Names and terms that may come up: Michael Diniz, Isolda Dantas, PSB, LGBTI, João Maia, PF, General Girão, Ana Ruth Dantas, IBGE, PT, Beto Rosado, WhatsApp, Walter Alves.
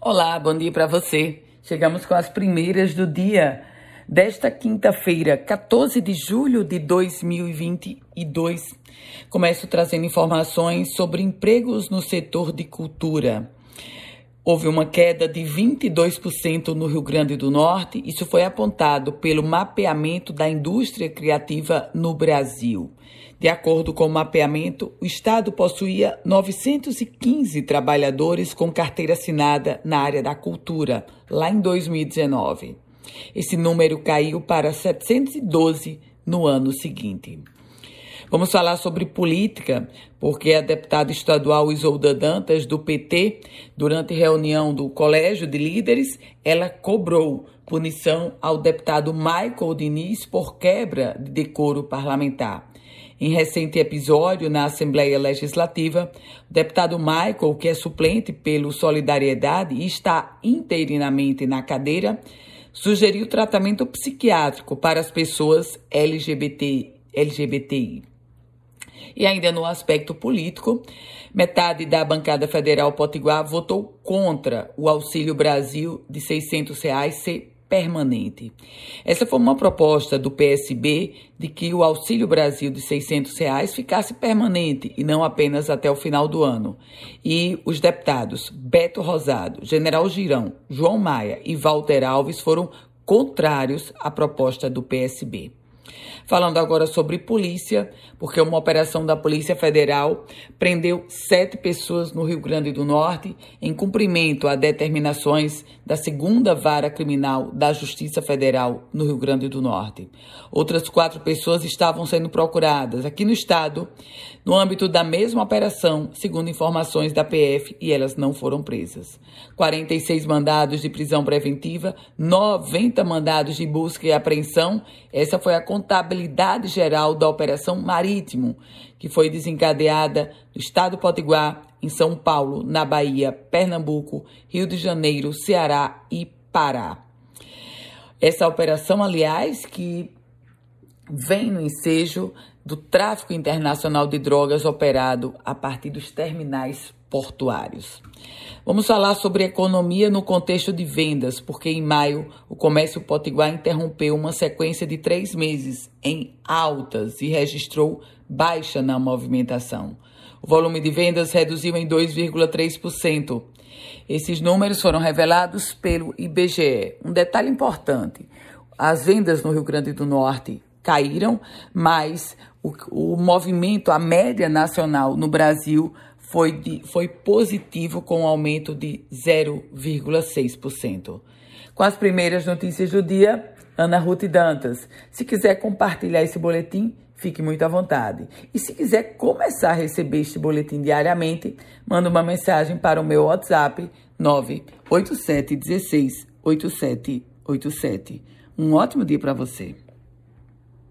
Olá, bom dia para você. Chegamos com as primeiras do dia desta quinta-feira, 14 de julho de 2022. Começo trazendo informações sobre empregos no setor de cultura. Houve uma queda de 22% no Rio Grande do Norte. Isso foi apontado pelo mapeamento da indústria criativa no Brasil. De acordo com o mapeamento, o Estado possuía 915 trabalhadores com carteira assinada na área da cultura, lá em 2019. Esse número caiu para 712 no ano seguinte. Vamos falar sobre política, porque a deputada estadual Isolda Dantas, do PT, durante reunião do Colégio de Líderes, ela cobrou punição ao deputado Michael Diniz por quebra de decoro parlamentar. Em recente episódio na Assembleia Legislativa, o deputado Michael, que é suplente pelo Solidariedade e está interinamente na cadeira, sugeriu tratamento psiquiátrico para as pessoas LGBTI. E ainda no aspecto político, metade da bancada federal potiguar votou contra o Auxílio Brasil de R$ 600 ser permanente. Essa foi uma proposta do PSB de que o Auxílio Brasil de R$ 600 ficasse permanente e não apenas até o final do ano. E os deputados Beto Rosado, General Girão, João Maia e Walter Alves foram contrários à proposta do PSB. Falando agora sobre polícia, porque uma operação da Polícia Federal prendeu 7 pessoas no Rio Grande do Norte em cumprimento a determinações da 2ª Vara Criminal da Justiça Federal no Rio Grande do Norte. Outras 4 pessoas estavam sendo procuradas aqui no estado, no âmbito da mesma operação, segundo informações da PF, e elas não foram presas. 46 mandados de prisão preventiva, 90 mandados de busca e apreensão. Essa foi a contabilidade geral da Operação Marítima, que foi desencadeada no estado do Potiguar, em São Paulo, na Bahia, Pernambuco, Rio de Janeiro, Ceará e Pará. Essa operação, aliás, que vem no ensejo do tráfico internacional de drogas operado a partir dos terminais portuários. Vamos falar sobre economia no contexto de vendas, porque em maio o comércio potiguar interrompeu uma sequência de 3 meses em altas e registrou baixa na movimentação. O volume de vendas reduziu em 2,3%. Esses números foram revelados pelo IBGE. Um detalhe importante: as vendas no Rio Grande do Norte caíram, mas o movimento, a média nacional no Brasil foi positivo, com um aumento de 0,6%. Com as primeiras notícias do dia, Ana Ruth Dantas. Se quiser compartilhar esse boletim, fique muito à vontade. E se quiser começar a receber este boletim diariamente, manda uma mensagem para o meu WhatsApp 987 16 8787. Um ótimo dia para você.